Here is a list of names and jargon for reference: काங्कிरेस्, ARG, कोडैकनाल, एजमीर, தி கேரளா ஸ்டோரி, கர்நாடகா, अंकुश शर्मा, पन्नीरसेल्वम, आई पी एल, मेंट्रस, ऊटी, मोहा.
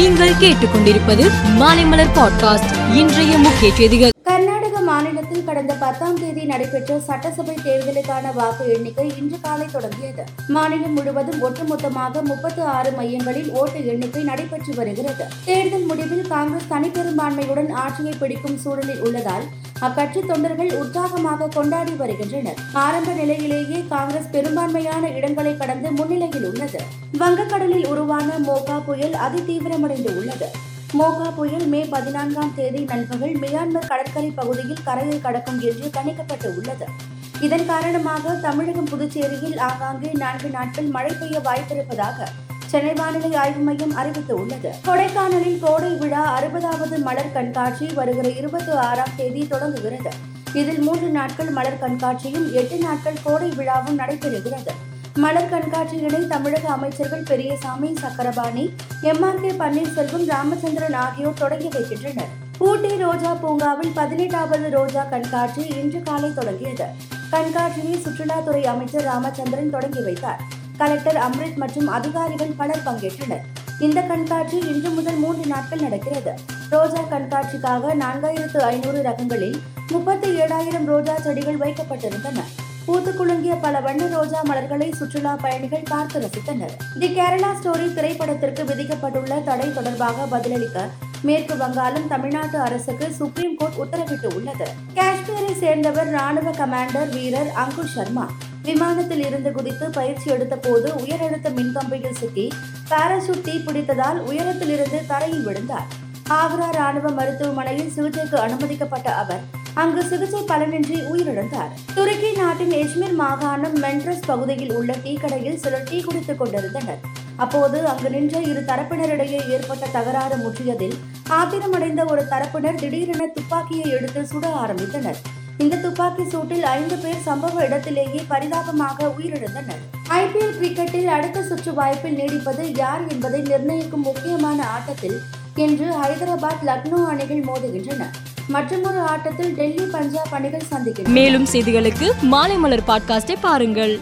நீங்கள் கேட்டுக்கொண்டிருப்பது மாலைமலர் பாட்காஸ்ட். இன்றைய முக்கிய செய்திகள். கர்நாடக மாநிலத்தில் கடந்த 10ஆம் தேதி நடைபெற்ற சட்டசபை தேர்தலுக்கான வாக்கு எண்ணிக்கை இன்று காலை தொடங்கியது. மாநிலம் முழுவதும் ஒட்டுமொத்தமாக 36 மையங்களில் ஓட்டு எண்ணிக்கை நடைபெற்று வருகிறது. தேர்தல் முடிவில் காங்கிரஸ் தனிப்பெரும்பான்மையுடன் ஆட்சியை பிடிக்கும் சூழலில் உள்ளதால் அக்கட்சி தொண்டர்கள் உற்சாகமாக கொண்டாடி வருகின்றனர். ஆரம்ப நிலையிலேயே காங்கிரஸ் பெரும்பான்மையான இடங்களை கடந்து முன்னிலையில் உள்ளது. வங்கக்கடலில் உருவான மோகா புயல் அதிதீவிரமடைந்து உள்ளது. மோகா புயல் மே 14ஆம் தேதி நண்பகல் மியான்மர் கடற்கரை பகுதியில் கரையை கடக்கும் என்று கணிக்கப்பட்டு உள்ளது. இதன் காரணமாக தமிழகம், புதுச்சேரியில் ஆங்காங்கே 4 நாட்கள் மழை பெய்ய வாய்ப்பிருப்பதாக சென்னை வானிலை ஆய்வு மையம் அறிவித்துள்ளது. கொடைக்கானலில் கோடை விழா 60வது மலர் கண்காட்சி வருகிற 26ஆம் தேதி தொடங்குகிறது. இதில் 3 நாட்கள் மலர் கண்காட்சியும் 8 நாட்கள் கோடை விழாவும் நடைபெறுகிறது. மலர் கண்காட்சியினை தமிழக அமைச்சர்கள் பெரியசாமி, சக்கரபாணி, MR K, பன்னீர்செல்வம், ராமச்சந்திரன் ஆகியோர் தொடங்கி வைக்கின்றனர். ஊட்டி ரோஜா பூங்காவில் 18வது ரோஜா கண்காட்சி இன்று காலை தொடங்கியது. கண்காட்சியை சுற்றுலாத்துறை அமைச்சர் ராமச்சந்திரன் தொடங்கி வைத்தார். கலெக்டர் அம்ரித் மற்றும் அதிகாரிகள் பலர் பங்கேற்றனர். இந்த கண்காட்சி இன்று முதல் 3 நாட்கள் நடக்கிறது. ரோஜா கண்காட்சிக்காக 4500 ரகங்களில் 37,000 ரோஜா செடிகள் வைக்கப்பட்டிருந்தன. பூத்து குலுங்கிய பல வண்ண ரோஜா மலர்களை சுற்றுலா பயணிகள் பார்த்து ரசித்தனர். தி கேரளா ஸ்டோரி திரைப்படத்திற்கு விதிக்கப்பட்டுள்ள தடை தொடர்பாக பதிலளிக்க மேற்கு வங்காளம் தமிழ்நாடு அரசுக்கு சுப்ரீம் கோர்ட் உத்தரவிட்டு உள்ளது. காஷ்மீரை சேர்ந்தவர் ராணுவ கமாண்டர் வீரர் அங்குஷ் சர்மா விமானத்தில் இருந்து குதித்து பயிற்சி எடுத்த போது உயரழுத்த மின்கம்பியில் சிக்கி பாராசூட் தீ பிடித்ததால் உயரத்தில் இருந்து தரையில் விழுந்தார். ஆக்ரா ராணுவ மருத்துவமனையில் சிகிச்சைக்கு அனுமதிக்கப்பட்ட அவர் அங்கு சிகிச்சை பலனின்றி உயிரிழந்தார். துருக்கி நாட்டின் எஜ்மீர் மாகாணம் மென்ட்ரஸ் பகுதியில் உள்ள டீ கடையில் சிலர் டீ குடித்துக் கொண்டிருந்தனர். அப்போது அங்கு நின்ற இரு தரப்பினரிடையே ஏற்பட்ட தகராறு முற்றியதில் ஆத்திரமடைந்த ஒரு தரப்பினர் திடீரென துப்பாக்கியை எடுத்து சுட ஆரம்பித்தனர். இந்த துப்பாக்கி சூட்டில் 5 பேர் சம்பவ இடத்திலேயே பரிதாபமாக உயிரிழந்தனர். IPL கிரிக்கெட்டில் அடுத்த சுற்று வாய்ப்பில் நீடிப்பது யார் என்பதை நிர்ணயிக்கும் முக்கியமான ஆட்டத்தில் இன்று ஹைதராபாத், லக்னோ அணிகள் மோதுகின்றன. மற்றொரு ஆட்டத்தில் டெல்லி, பஞ்சாப் அணிகள் சந்திக்கின்றன. மேலும் செய்திகளுக்கு மாலை மலர் பாட்காஸ்டை பாருங்கள்.